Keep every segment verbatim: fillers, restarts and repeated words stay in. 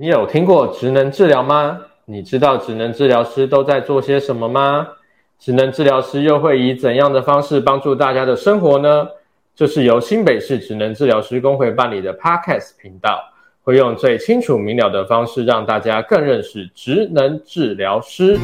你有听过职能治疗吗？你知道职能治疗师都在做些什么吗？职能治疗师又会以怎样的方式帮助大家的生活呢？这是由新北市职能治疗师工会办理的 Podcast 频道，会用最清楚明了的方式让大家更认识职能治疗师。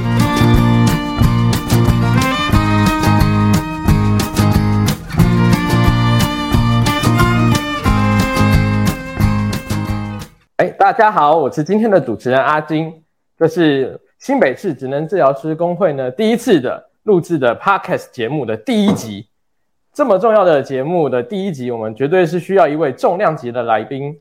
哎，大家好，我是今天的主持人阿金。这是新北市职能治疗师工会呢第一次的录制的 Podcast 节目的第一集。这么重要的节目的第一集，我们绝对是需要一位重量级的来宾，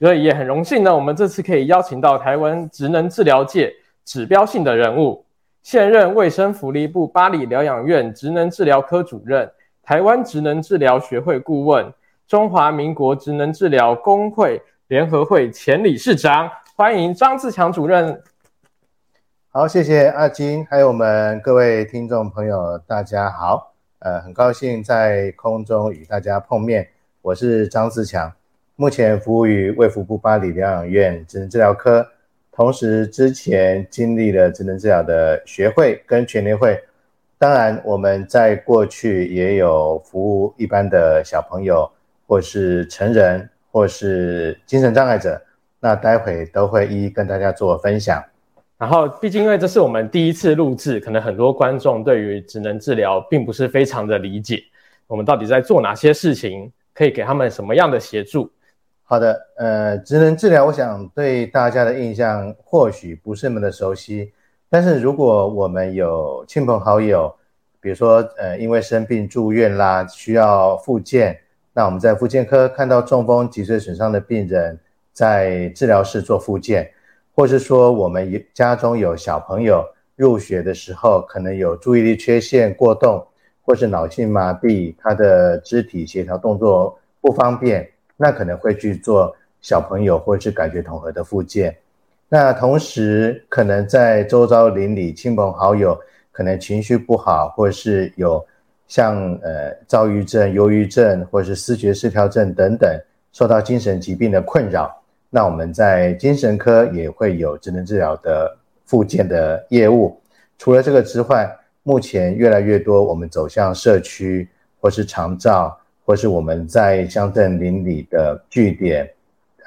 所以也很荣幸呢，我们这次可以邀请到台湾职能治疗界指标性的人物，现任卫生福利部八里疗养院职能治疗科主任，台湾职能治疗学会顾问，中华民国职能治疗工会联合会前理事长，欢迎张自强主任。好，谢谢阿金，还有我们各位听众朋友，大家好，呃，很高兴在空中与大家碰面。我是张自强，目前服务于卫福部八里疗养院职能治疗科，同时之前经历了职能治疗的学会跟全联会，当然我们在过去也有服务一般的小朋友或是成人，或是精神障碍者，那待会都会一一跟大家做分享。然后毕竟因为这是我们第一次录制，可能很多观众对于职能治疗并不是非常的理解，我们到底在做哪些事情，可以给他们什么样的协助。好的，呃，职能治疗我想对大家的印象或许不是那么的熟悉，但是如果我们有亲朋好友，比如说呃，因为生病住院啦，需要复健，那我们在复健科看到中风脊髓损伤的病人在治疗室做复健，或是说我们家中有小朋友入学的时候可能有注意力缺陷过动，或是脑性麻痹，他的肢体协调动作不方便，那可能会去做小朋友或是感觉统合的复健。那同时可能在周遭邻里亲朋好友可能情绪不好，或是有像呃躁郁症、忧郁症或是思觉失调症等等受到精神疾病的困扰，那我们在精神科也会有职能治疗的复健的业务。除了这个之外，目前越来越多我们走向社区或是长照，或是我们在乡镇邻里的据点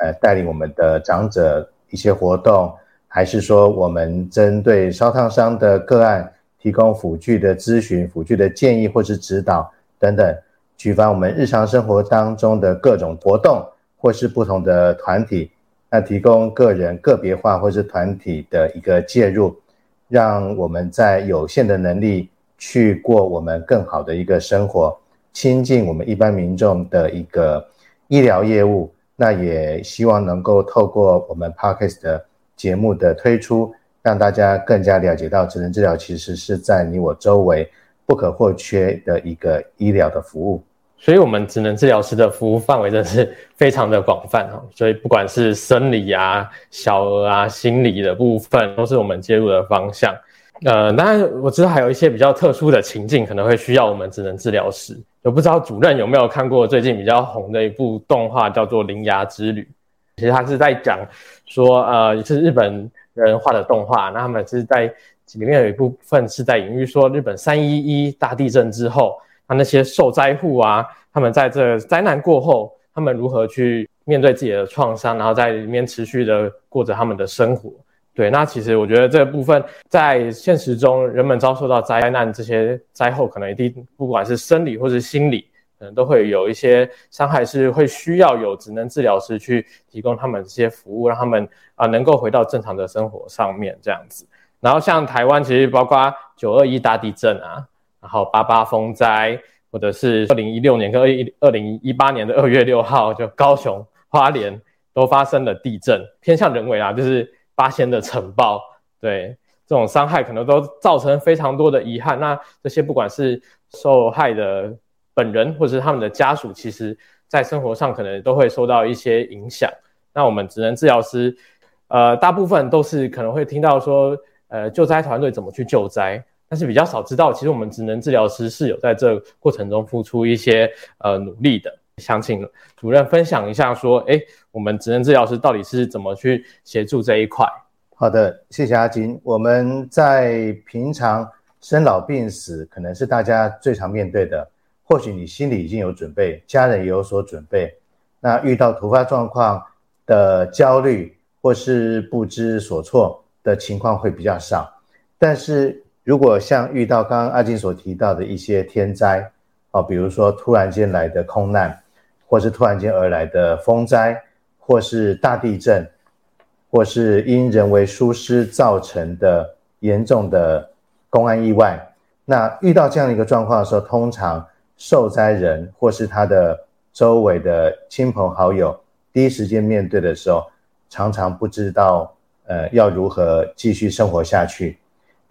呃，带领我们的长者一些活动，还是说我们针对烧烫伤的个案提供辅具的咨询、辅具的建议或是指导等等，举凡我们日常生活当中的各种活动或是不同的团体，那提供个人个别化或是团体的一个介入，让我们在有限的能力去过我们更好的一个生活，亲近我们一般民众的一个医疗业务。那也希望能够透过我们 Podcast 的节目的推出，让大家更加了解到职能治疗其实是在你我周围不可或缺的一个医疗的服务。所以我们职能治疗师的服务范围真的是非常的广泛，所以不管是生理啊、小儿啊、心理的部分都是我们介入的方向。呃，当然我知道还有一些比较特殊的情境可能会需要我们职能治疗师，我不知道主任有没有看过最近比较红的一部动画叫做《铃芽之旅》。其实他是在讲说呃，是日本人画的动画，那他们是在里面有一部分是在隐喻说日本三一一大地震之后，那那些受灾户啊，他们在这灾难过后，他们如何去面对自己的创伤，然后在里面持续的过着他们的生活。对，那其实我觉得这部分在现实中，人们遭受到灾难这些灾后，可能一定不管是生理或是心理，可能都会有一些伤害，是会需要有职能治疗师去提供他们这些服务，让他们、呃、能够回到正常的生活上面这样子。然后像台湾其实包括九二一大地震啊，然后八八风灾，或者是二零一六年跟二零一八年的二月六号就高雄、花莲都发生了地震，偏向人为啦，就是八仙的尘暴，对，这种伤害可能都造成非常多的遗憾。那这些不管是受害的本人或者是他们的家属，其实在生活上可能都会受到一些影响。那我们职能治疗师呃，大部分都是可能会听到说呃，救灾团队怎么去救灾，但是比较少知道其实我们职能治疗师是有在这过程中付出一些呃努力的。想请主任分享一下说，哎，我们职能治疗师到底是怎么去协助这一块？好的，谢谢阿金。我们在平常生老病死可能是大家最常面对的，或许你心里已经有准备，家人也有所准备，那遇到突发状况的焦虑或是不知所措的情况会比较少。但是如果像遇到刚刚阿金所提到的一些天灾、哦、比如说突然间来的空难，或是突然间而来的风灾，或是大地震，或是因人为疏失造成的严重的公安意外，那遇到这样一个状况的时候，通常受灾人或是他的周围的亲朋好友第一时间面对的时候，常常不知道呃要如何继续生活下去。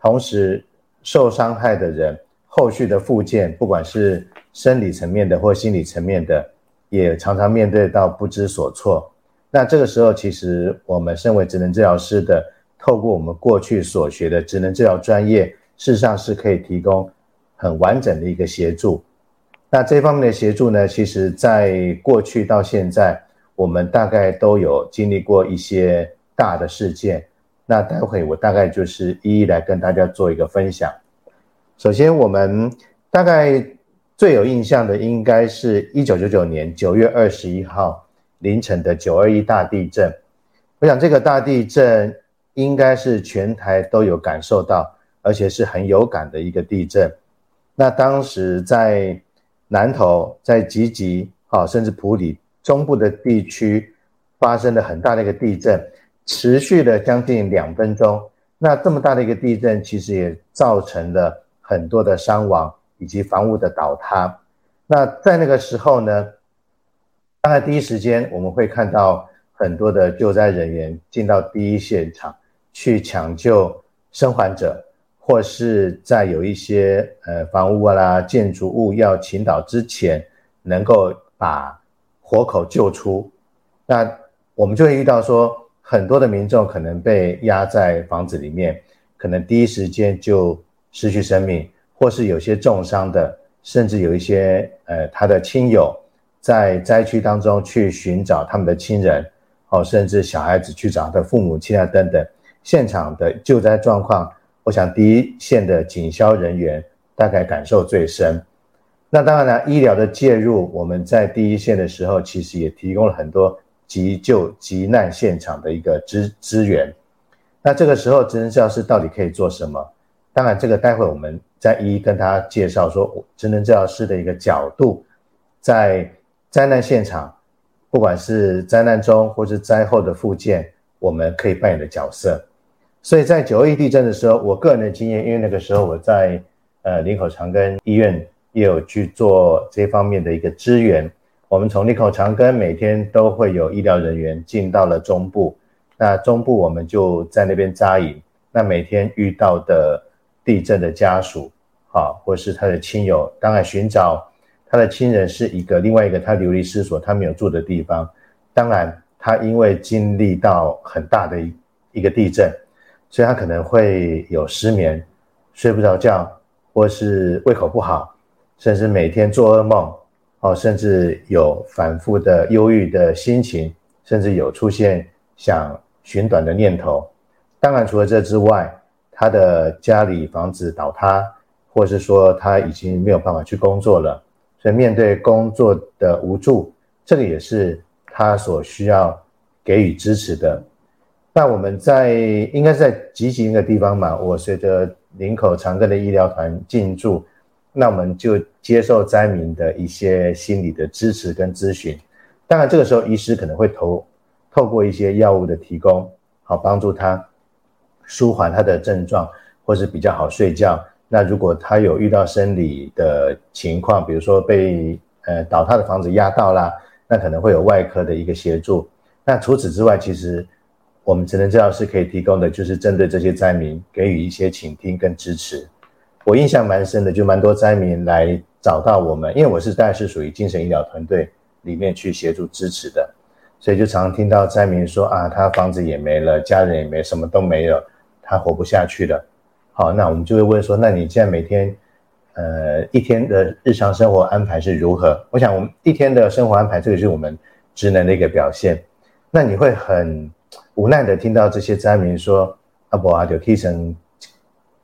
同时受伤害的人后续的复健，不管是生理层面的或心理层面的，也常常面对到不知所措。那这个时候其实我们身为职能治疗师的，透过我们过去所学的职能治疗专业，事实上是可以提供很完整的一个协助。那这方面的协助呢，其实在过去到现在我们大概都有经历过一些大的事件，那待会我大概就是一一来跟大家做一个分享。首先我们大概最有印象的应该是一九九九年九月二十一号凌晨的九二一大地震。我想这个大地震应该是全台都有感受到，而且是很有感的一个地震。那当时在南投、在集集、啊、甚至埔里中部的地区发生了很大的一个地震，持续了将近两分钟。那这么大的一个地震其实也造成了很多的伤亡以及房屋的倒塌。那在那个时候呢，当然第一时间我们会看到很多的救灾人员进到第一现场去抢救生还者，或是在有一些呃房屋啦、建筑物要倾倒之前，能够把活口救出。那我们就会遇到说，很多的民众可能被压在房子里面，可能第一时间就失去生命，或是有些重伤的，甚至有一些呃他的亲友在灾区当中去寻找他们的亲人，哦，甚至小孩子去找他的父母亲啊等等。现场的救灾状况，我想第一线的警消人员大概感受最深。那当然了，医疗的介入，我们在第一线的时候其实也提供了很多急救急难现场的一个资源。那这个时候职能治疗师到底可以做什么？当然这个待会我们再一一跟大家介绍说，职能治疗师的一个角度在灾难现场，不管是灾难中或是灾后的复健，我们可以扮演的角色。所以在九二一地震的时候，我个人的经验，因为那个时候我在呃林口长庚医院也有去做这方面的一个支援。我们从林口长庚每天都会有医疗人员进到了中部，那中部我们就在那边扎营，那每天遇到的地震的家属啊，或是他的亲友，当然寻找他的亲人是一个，另外一个他流离失所，他没有住的地方。当然他因为经历到很大的一个地震，所以他可能会有失眠，睡不着觉，或是胃口不好，甚至每天做噩梦、哦、甚至有反复的忧郁的心情，甚至有出现想寻短的念头。当然除了这之外，他的家里房子倒塌，或是说他已经没有办法去工作了，所以面对工作的无助，这个也是他所需要给予支持的。那我们在应该是在集集那个地方嘛，我随着林口长庚的医疗团进驻，那我们就接受灾民的一些心理的支持跟咨询。当然这个时候医师可能会投透过一些药物的提供，好帮助他舒缓他的症状，或是比较好睡觉。那如果他有遇到生理的情况，比如说被呃倒塌的房子压到啦，那可能会有外科的一个协助。那除此之外，其实我们职能治疗师可以提供的就是针对这些灾民给予一些倾听跟支持。我印象蛮深的，就蛮多灾民来找到我们，因为我是大概是属于精神医疗团队里面去协助支持的，所以就常听到灾民说啊，他房子也没了，家人也没，什么都没有，他活不下去了。好，那我们就会问说，那你现在每天呃一天的日常生活安排是如何。我想我们一天的生活安排，这个是我们职能的一个表现。那你会很无奈的听到这些灾民说啊，不然就去成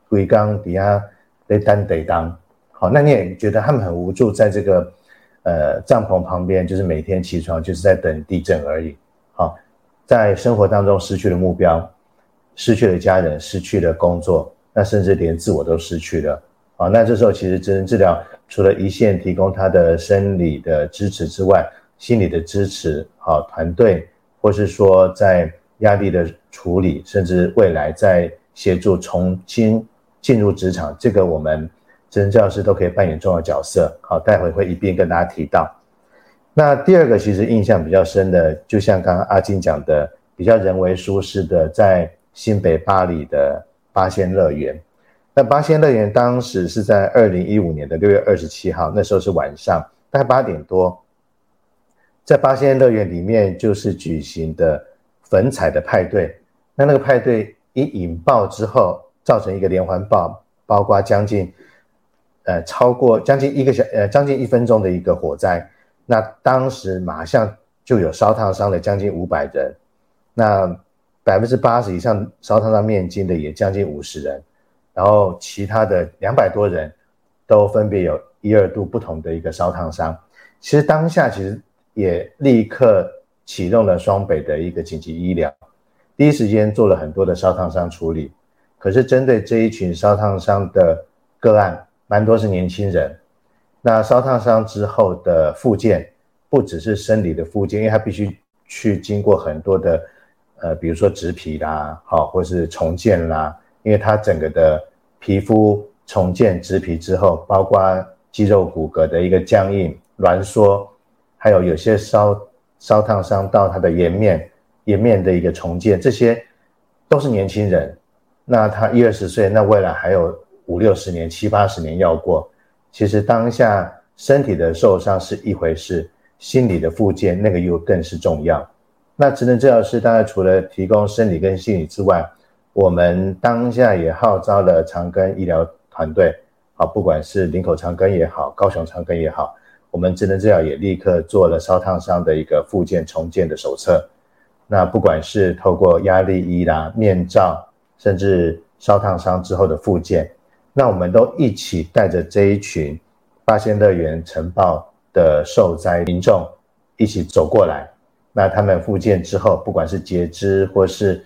整天在那在担地当。好，那你也觉得他们很无助，在这个呃帐篷旁边，就是每天起床就是在等地震而已。好，在生活当中失去了目标，失去了家人，失去了工作，那甚至连自我都失去了。好，那这时候其实职能治疗除了一线提供他的生理的支持之外，心理的支持，好，团队或是说在压力的处理，甚至未来在协助重新进入职场，这个我们职能治疗师都可以扮演重要角色。好，待会会一并跟大家提到。那第二个其实印象比较深的，就像刚刚阿金讲的，比较人为舒适的，在新北八里的八仙乐园。那八仙乐园当时是在二零一五年的六月二十七号，那时候是晚上大概八点多，在八仙乐园里面就是举行的粉彩的派对。那那个派对一引爆之后，造成一个连环爆，包括将近呃，超过将近一个小呃，将近一分钟的一个火灾。那当时马上就有烧烫伤的将近五百人，那 百分之八十 以上烧烫伤面积的也将近五十人，然后其他的两百多人都分别有一二度不同的一个烧烫伤。其实当下其实也立刻启动了双北的一个紧急医疗，第一时间做了很多的烧烫伤处理。可是针对这一群烧烫伤的个案，蛮多是年轻人。那烧烫伤之后的复健，不只是生理的复健，因为它必须去经过很多的呃，比如说植皮啦，好，或是重建啦，因为它整个的皮肤重建植皮之后，包括肌肉骨骼的一个僵硬挛缩，还有有些烧烧烫伤到它的颜面颜面的一个重建，这些都是年轻人。那他一二十岁，那未来还有五六十年七八十年要过。其实当下身体的受伤是一回事，心理的复健那个又更是重要。那职能治疗师当然除了提供生理跟心理之外，我们当下也号召了长庚医疗团队，好，不管是林口长庚也好，高雄长庚也好，我们职能治疗也立刻做了烧烫伤的一个复健重建的手册。那不管是透过压力衣啦、面罩，甚至烧烫伤之后的复健，那我们都一起带着这一群八仙乐园尘爆的受灾民众一起走过来。那他们复健之后，不管是截肢或是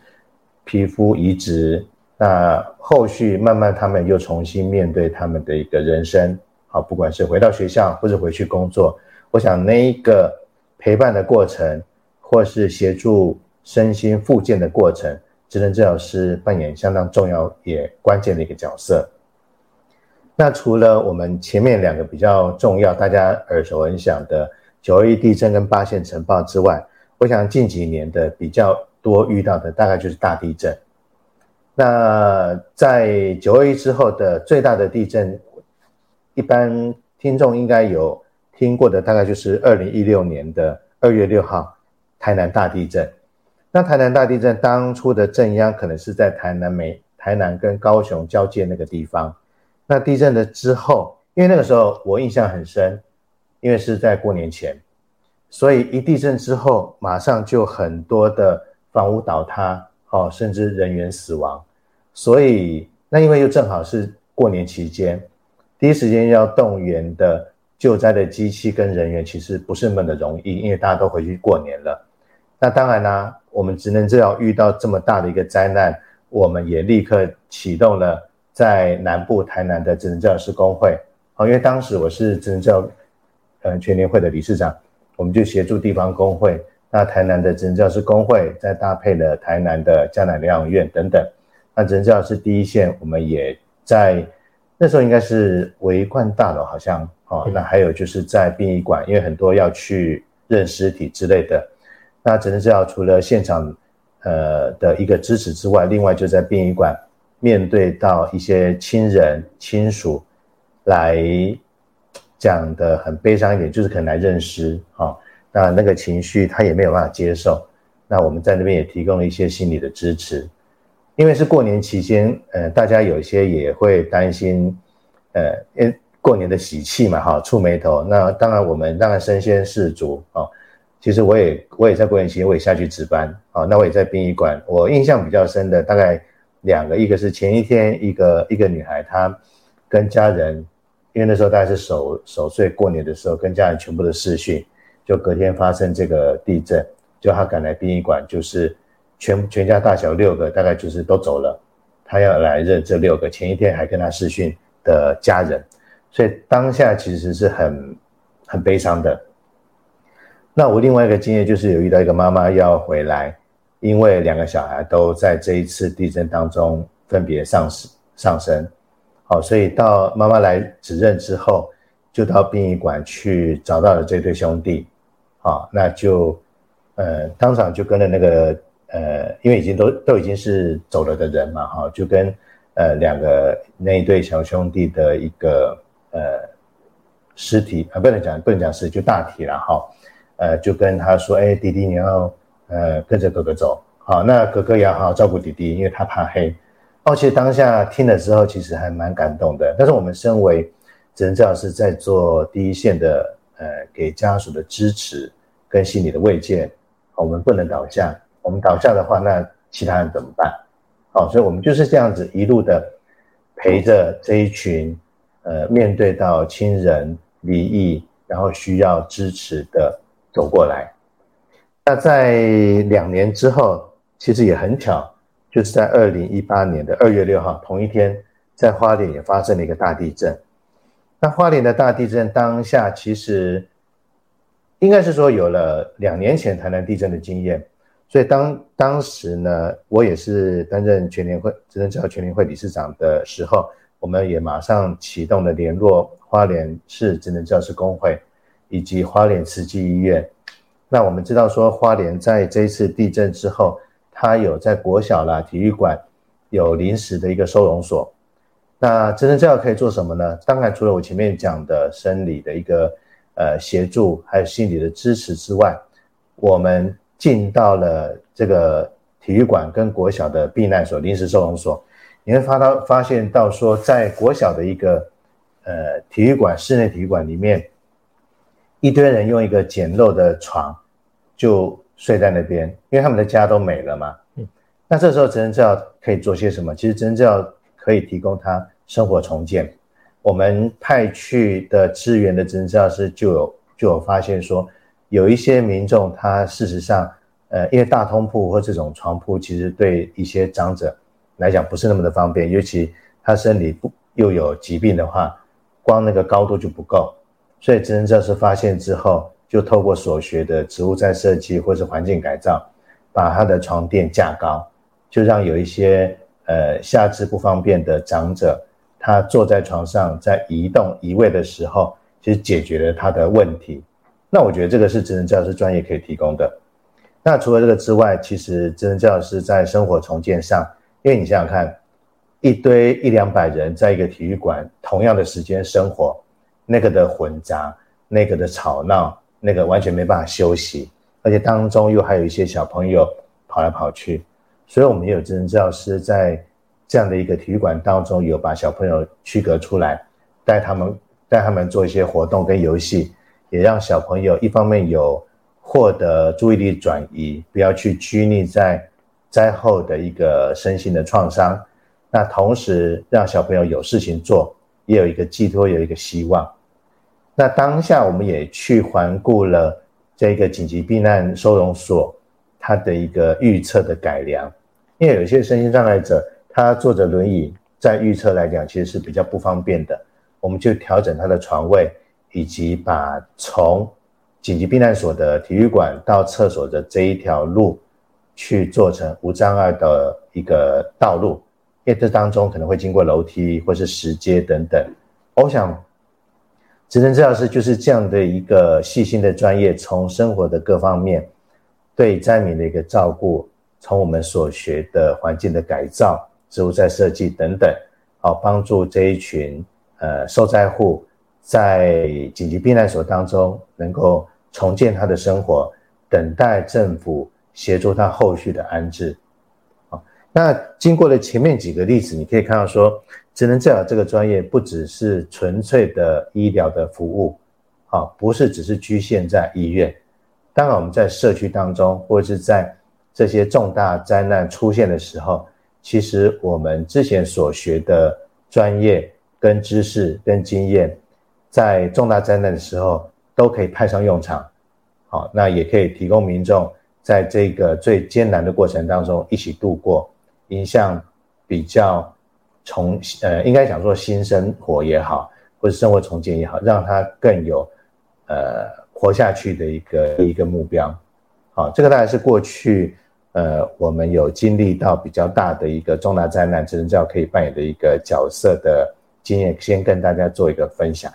皮肤移植，那后续慢慢他们又重新面对他们的一个人生，好，不管是回到学校或是回去工作，我想那一个陪伴的过程，或是协助身心复健的过程，职能治疗师扮演相当重要也关键的一个角色。那除了我们前面两个比较重要大家耳熟能详的九二一地震跟八仙尘爆之外，我想近几年的比较多遇到的大概就是大地震。那在九二一之后的最大的地震，一般听众应该有听过的大概就是二零一六年的二月六号台南大地震。那台南大地震当初的震央可能是在台南美台南跟高雄交界那个地方。那地震的之后，因为那个时候我印象很深，因为是在过年前，所以一地震之后马上就很多的房屋倒塌、哦、甚至人员死亡。所以那因为又正好是过年期间，第一时间要动员的救灾的机器跟人员其实不是那么的容易，因为大家都回去过年了。那当然啦、啊、我们职能治疗遇到这么大的一个灾难，我们也立刻启动了在南部台南的职能治疗师工会，因为当时我是职能治疗呃全联会的理事长，我们就协助地方工会。那台南的职能治疗师工会再搭配了台南的嘉南疗养院等等。那职能治疗师第一线，我们也在那时候应该是维冠大楼好像、哦、那还有就是在殡仪馆，因为很多要去认尸体之类的。那职能治疗除了现场呃的一个支持之外，另外就在殡仪馆面对到一些亲人亲属来讲的很悲伤一点，就是可能来认尸、哦、那那个情绪他也没有办法接受，那我们在那边也提供了一些心理的支持。因为是过年期间，呃，大家有些也会担心，呃，过年的喜气嘛，哈，触眉头。那当然我们当然身先士卒啊。其实我也我也在过年期间我也下去值班啊，那我也在殡仪馆。我印象比较深的大概两个，一个是前一天一个一个女孩，她跟家人，因为那时候大概是守守岁过年的时候，跟家人全部的视讯，就隔天发生这个地震，就她赶来殡仪馆，就是全全家大小六个大概就是都走了，她要来认这六个前一天还跟她视讯的家人，所以当下其实是很很悲伤的。那我另外一个经验就是有遇到一个妈妈要回来，因为两个小孩都在这一次地震当中分别丧生，好，所以到妈妈来指认之后，就到殡仪馆去找到了这对兄弟，好，那就呃当场就跟了那个呃，因为已经都都已经是走了的人嘛，哈，就跟呃两个那一对小兄弟的一个呃尸体啊，不能讲不能讲尸体，就大体了哈。呃，就跟他说，哎、欸，弟弟你要呃跟着哥哥走，好，那哥哥也要好好照顾弟弟，因为他怕黑。哦，其实当下听了之后，其实还蛮感动的。但是我们身为职能治疗师，在做第一线的呃给家属的支持跟心理的慰藉，我们不能倒下。我们倒下的话，那其他人怎么办？好，所以我们就是这样子一路的陪着这一群呃面对到亲人离异，然后需要支持的。走过来。那在两年之后，其实也很巧，就是在二零一八年的二月六号同一天，在花莲也发生了一个大地震。那花莲的大地震当下，其实应该是说有了两年前台南地震的经验，所以当当时呢，我也是担任全联会职能治疗全联会理事长的时候，我们也马上启动了联络花莲市职能治疗师工会以及花莲慈济医院。那我们知道说，花莲在这一次地震之后，它有在国小啦、体育馆有临时的一个收容所。那职能治疗可以做什么呢？当然，除了我前面讲的生理的一个呃协助，还有心理的支持之外，我们进到了这个体育馆跟国小的避难所、临时收容所，你会发到发现到说，在国小的一个呃体育馆室内体育馆里面。一堆人用一个简陋的床就睡在那边，因为他们的家都没了嘛。嗯，那这时候职能治疗可以做些什么？其实职能治疗可以提供他生活重建。我们派去的支援的职能治疗师就有就有发现说，有一些民众他事实上，呃，因为大通铺或这种床铺，其实对一些长者来讲不是那么的方便，尤其他身体又有疾病的话，光那个高度就不够。所以职能治疗师发现之后，就透过所学的植物再设计或是环境改造，把他的床垫架高，就让有一些呃下肢不方便的长者，他坐在床上在移动移位的时候，其实解决了他的问题。那我觉得这个是职能治疗师专业可以提供的。那除了这个之外，其实职能治疗师在生活重建上，因为你想想看，一堆一两百人在一个体育馆同样的时间生活。那个的混杂，那个的吵闹，那个完全没办法休息，而且当中又还有一些小朋友跑来跑去，所以我们也有职能治疗师在这样的一个体育馆当中，有把小朋友区隔出来，带他们带他们做一些活动跟游戏，也让小朋友一方面有获得注意力转移，不要去拘泥在灾后的一个身心的创伤，那同时让小朋友有事情做，也有一个寄托，有一个希望。那当下我们也去环顾了这个紧急避难收容所，它的一个预测的改良，因为有些身心障碍者他坐着轮椅，在预测来讲其实是比较不方便的，我们就调整他的床位，以及把从紧急避难所的体育馆到厕所的这一条路去做成无障碍的一个道路，因为这当中可能会经过楼梯或是石阶等等。我想职能治疗师就是这样的一个细心的专业，从生活的各方面对灾民的一个照顾，从我们所学的环境的改造、植物再设计等等，好帮助这一群呃受灾户在紧急避难所当中能够重建他的生活，等待政府协助他后续的安置。那经过了前面几个例子，你可以看到说职能治疗这个专业不只是纯粹的医疗的服务，不是只是局限在医院，当然我们在社区当中或者是在这些重大灾难出现的时候，其实我们之前所学的专业跟知识跟经验在重大灾难的时候都可以派上用场。好，那也可以提供民众在这个最艰难的过程当中一起度过，迎向比较重呃，应该讲说新生活也好，或是生活重建也好，让它更有呃活下去的一个一个目标。好，这个大概是过去呃我们有经历到比较大的一个重大灾难，职能治疗可以扮演的一个角色的经验，先跟大家做一个分享。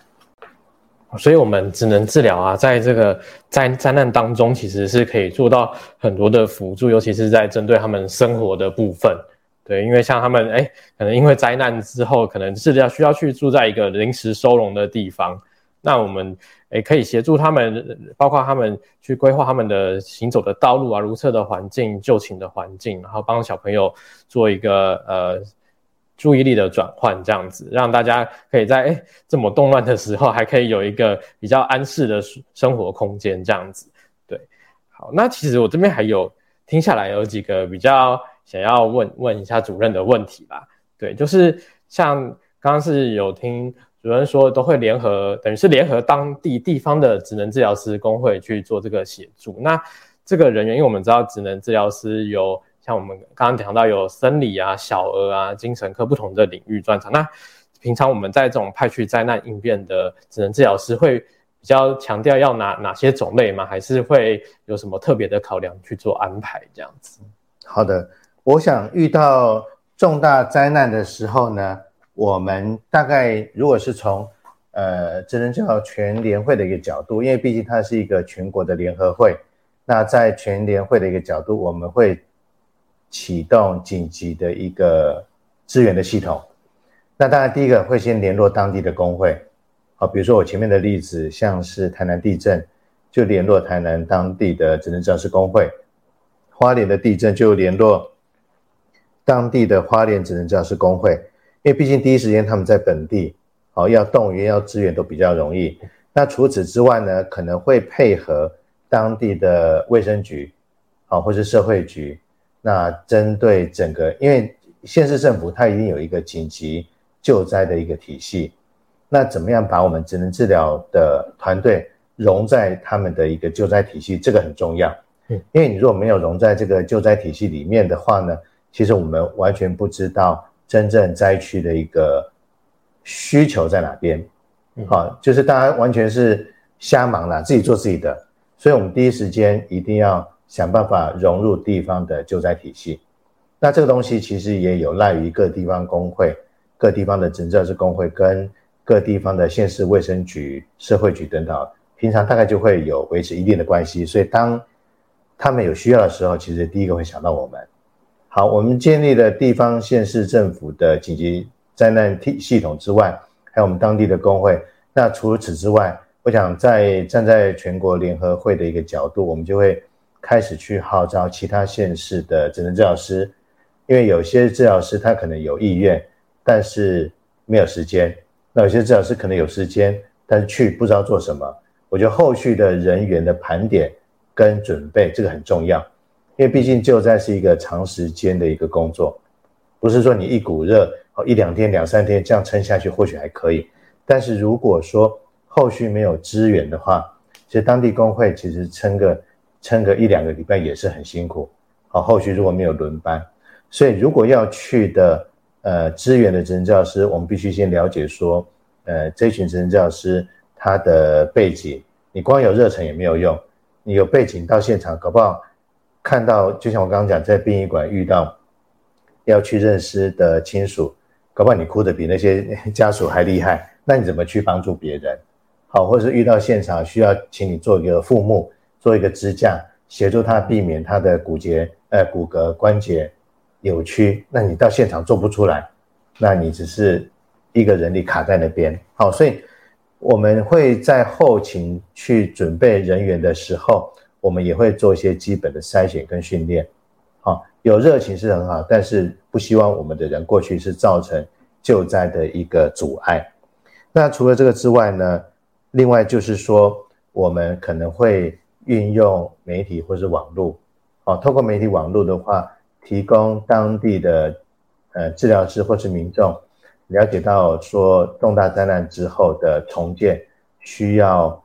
所以我们职能治疗啊，在这个灾灾难当中其实是可以做到很多的辅助，尤其是在针对他们生活的部分。对，因为像他们诶可能因为灾难之后可能是要需要去住在一个临时收容的地方，那我们诶可以协助他们，包括他们去规划他们的行走的道路啊，如厕的环境、就寝的环境，然后帮小朋友做一个呃注意力的转换，这样子让大家可以在、欸、这么动乱的时候还可以有一个比较安适的生活空间，这样子。对，好，那其实我这边还有听下来有几个比较想要问问一下主任的问题吧。对，就是像刚刚是有听主任说都会联合，等于是联合当地地方的职能治疗师工会去做这个协助，那这个人员因为我们知道职能治疗师有像我们刚刚讲到有生理啊、小儿啊、精神科不同的领域专长，那平常我们在这种派去灾难应变的职能治疗师会比较强调要拿哪些种类吗？还是会有什么特别的考量去做安排这样子？好的，我想遇到重大灾难的时候呢，我们大概如果是从呃职能治疗全联会的一个角度，因为毕竟它是一个全国的联合会，那在全联会的一个角度，我们会启动紧急的一个支援的系统。那当然第一个会先联络当地的工会，比如说我前面的例子像是台南地震就联络台南当地的职能治疗师工会，花莲的地震就联络当地的花莲职能治疗师工会，因为毕竟第一时间他们在本地要动员要支援都比较容易。那除此之外呢，可能会配合当地的卫生局或是社会局，那针对整个，因为县市政府它一定有一个紧急救灾的一个体系，那怎么样把我们职能治疗的团队融在他们的一个救灾体系，这个很重要。因为你如果没有融在这个救灾体系里面的话呢，其实我们完全不知道真正灾区的一个需求在哪边、啊、就是大家完全是瞎忙啦，自己做自己的，所以我们第一时间一定要想办法融入地方的救灾体系。那这个东西其实也有赖于各地方工会、各地方的职能治疗师工会跟各地方的县市卫生局、社会局等等，平常大概就会有维持一定的关系，所以当他们有需要的时候，其实第一个会想到我们。好，我们建立了地方县市政府的紧急灾难系统之外，还有我们当地的工会。那除此之外，我想在站在全国联合会的一个角度，我们就会开始去号召其他县市的职能治疗师，因为有些治疗师他可能有意愿但是没有时间，那有些治疗师可能有时间但是去不知道做什么。我觉得后续的人员的盘点跟准备这个很重要，因为毕竟救灾是一个长时间的一个工作，不是说你一股热一两天两三天这样撑下去或许还可以，但是如果说后续没有支援的话，其实当地工会其实撑个撑个一两个礼拜也是很辛苦，好，后续如果没有轮班，所以如果要去的呃支援的职能治疗师，我们必须先了解说，呃，这群职能治疗师他的背景，你光有热忱也没有用，你有背景到现场，搞不好看到就像我刚刚讲，在殡仪馆遇到要去认尸的亲属，搞不好你哭得比那些家属还厉害，那你怎么去帮助别人？好，或者是遇到现场需要请你做一个父母，做一个支架，协助他避免他的骨节、呃骨骼关节扭曲，那你到现场做不出来，那你只是一个人力卡在那边。好，所以我们会在后勤去准备人员的时候，我们也会做一些基本的筛选跟训练。好，有热情是很好，但是不希望我们的人过去是造成救灾的一个阻碍。那除了这个之外呢，另外就是说我们可能会运用媒体或是网络、哦、透过媒体网络的话，提供当地的、呃、治疗师或是民众了解到说重大灾难之后的重建需要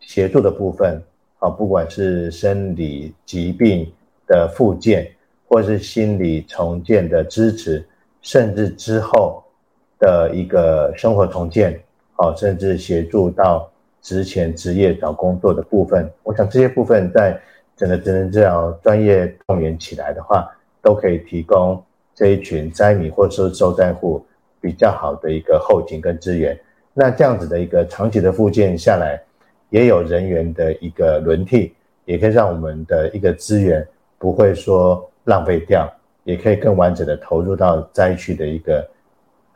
协助的部分、哦、不管是生理疾病的复健或是心理重建的支持，甚至之后的一个生活重建、哦、甚至协助到职前职业找工作的部分，我想这些部分在整个职能治疗专业动员起来的话，都可以提供这一群灾民或是受灾户比较好的一个后勤跟资源。那这样子的一个长期的复健下来，也有人员的一个轮替，也可以让我们的一个资源不会说浪费掉，也可以更完整的投入到灾区的一个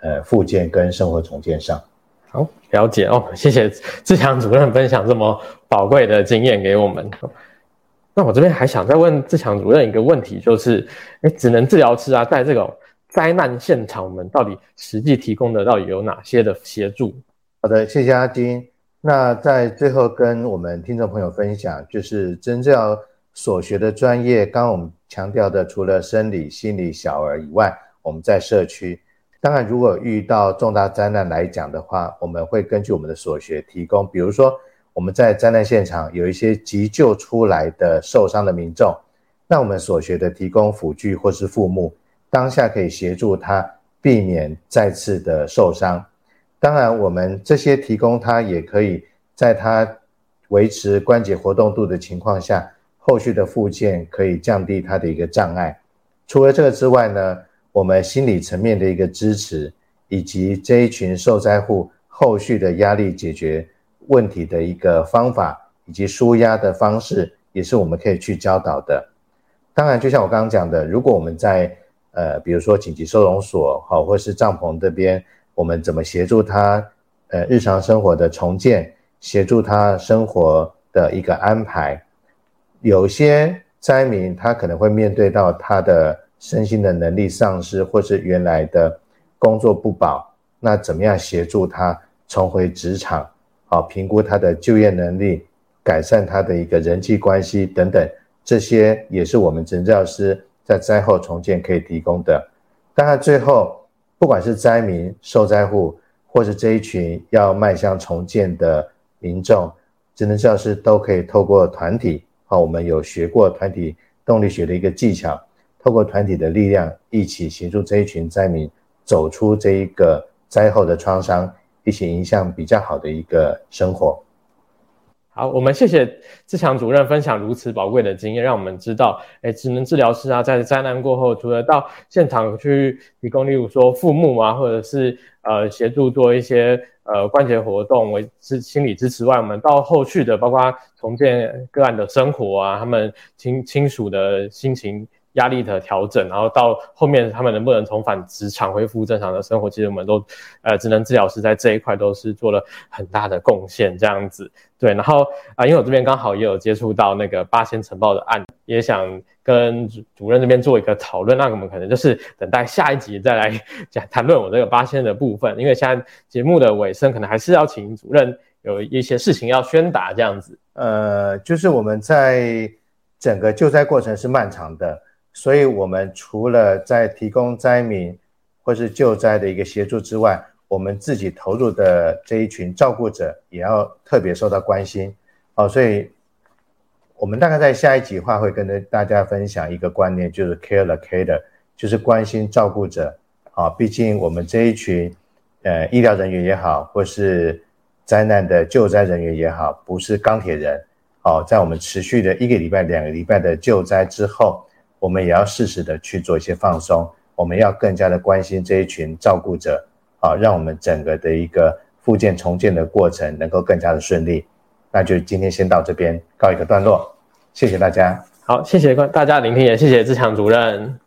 呃复健跟生活重建上。好，了解哦，谢谢志强主任分享这么宝贵的经验给我们。那我这边还想再问志强主任一个问题，就是职能治疗师啊，在这个灾难现场，我们到底实际提供的到底有哪些的协助？好的，谢谢阿金。那在最后跟我们听众朋友分享，就是职能治疗所学的专业，刚刚我们强调的，除了生理、心理、小儿以外，我们在社区。当然如果遇到重大灾难来讲的话，我们会根据我们的所学提供，比如说我们在灾难现场有一些急救出来的受伤的民众，那我们所学的提供辅具或是护目，当下可以协助他避免再次的受伤。当然我们这些提供他也可以在他维持关节活动度的情况下，后续的复健可以降低他的一个障碍。除了这个之外呢，我们心理层面的一个支持，以及这一群受灾户后续的压力解决问题的一个方法，以及纾压的方式，也是我们可以去教导的。当然就像我刚刚讲的，如果我们在呃，比如说紧急收容所、哦、或是帐篷这边，我们怎么协助他呃日常生活的重建，协助他生活的一个安排。有些灾民他可能会面对到他的身心的能力丧失，或是原来的工作不保，那怎么样协助他重回职场、啊、评估他的就业能力，改善他的一个人际关系等等，这些也是我们职能治疗师在灾后重建可以提供的。当然最后不管是灾民、受灾户，或是这一群要迈向重建的民众，职能治疗师都可以透过团体、啊、我们有学过团体动力学的一个技巧，透过团体的力量，一起协助这一群灾民走出这一个灾后的创伤，一起迎向比较好的一个生活。好，我们谢谢志强主任分享如此宝贵的经验，让我们知道职能治疗师啊，在灾难过后，除了到现场去提供例如说父母啊，或者是呃协助做一些呃关节活动为心理支持外，我们到后续的包括重建个案的生活啊，他们亲亲属的心情压力的调整，然后到后面他们能不能重返职场恢复正常的生活，其实我们都呃职能治疗师在这一块都是做了很大的贡献这样子。对，然后啊、呃、因为我这边刚好也有接触到那个八仙城爆的案，也想跟主任这边做一个讨论，那我们可能就是等待下一集再来讲谈论我这个八仙的部分，因为现在节目的尾声可能还是要请主任有一些事情要宣达这样子。呃就是我们在整个救灾过程是漫长的，所以我们除了在提供灾民或是救灾的一个协助之外，我们自己投入的这一群照顾者也要特别受到关心、哦、所以我们大概在下一集话会跟大家分享一个观念，就是 care the carer， 就是关心照顾者、哦、毕竟我们这一群呃医疗人员也好，或是灾难的救灾人员也好，不是钢铁人、哦、在我们持续的一个礼拜两个礼拜的救灾之后，我们也要适时的去做一些放松，我们要更加的关心这一群照顾者、啊、让我们整个的一个复健重建的过程能够更加的顺利。那就今天先到这边告一个段落，谢谢大家。好，谢谢大家聆听，也谢谢志强主任。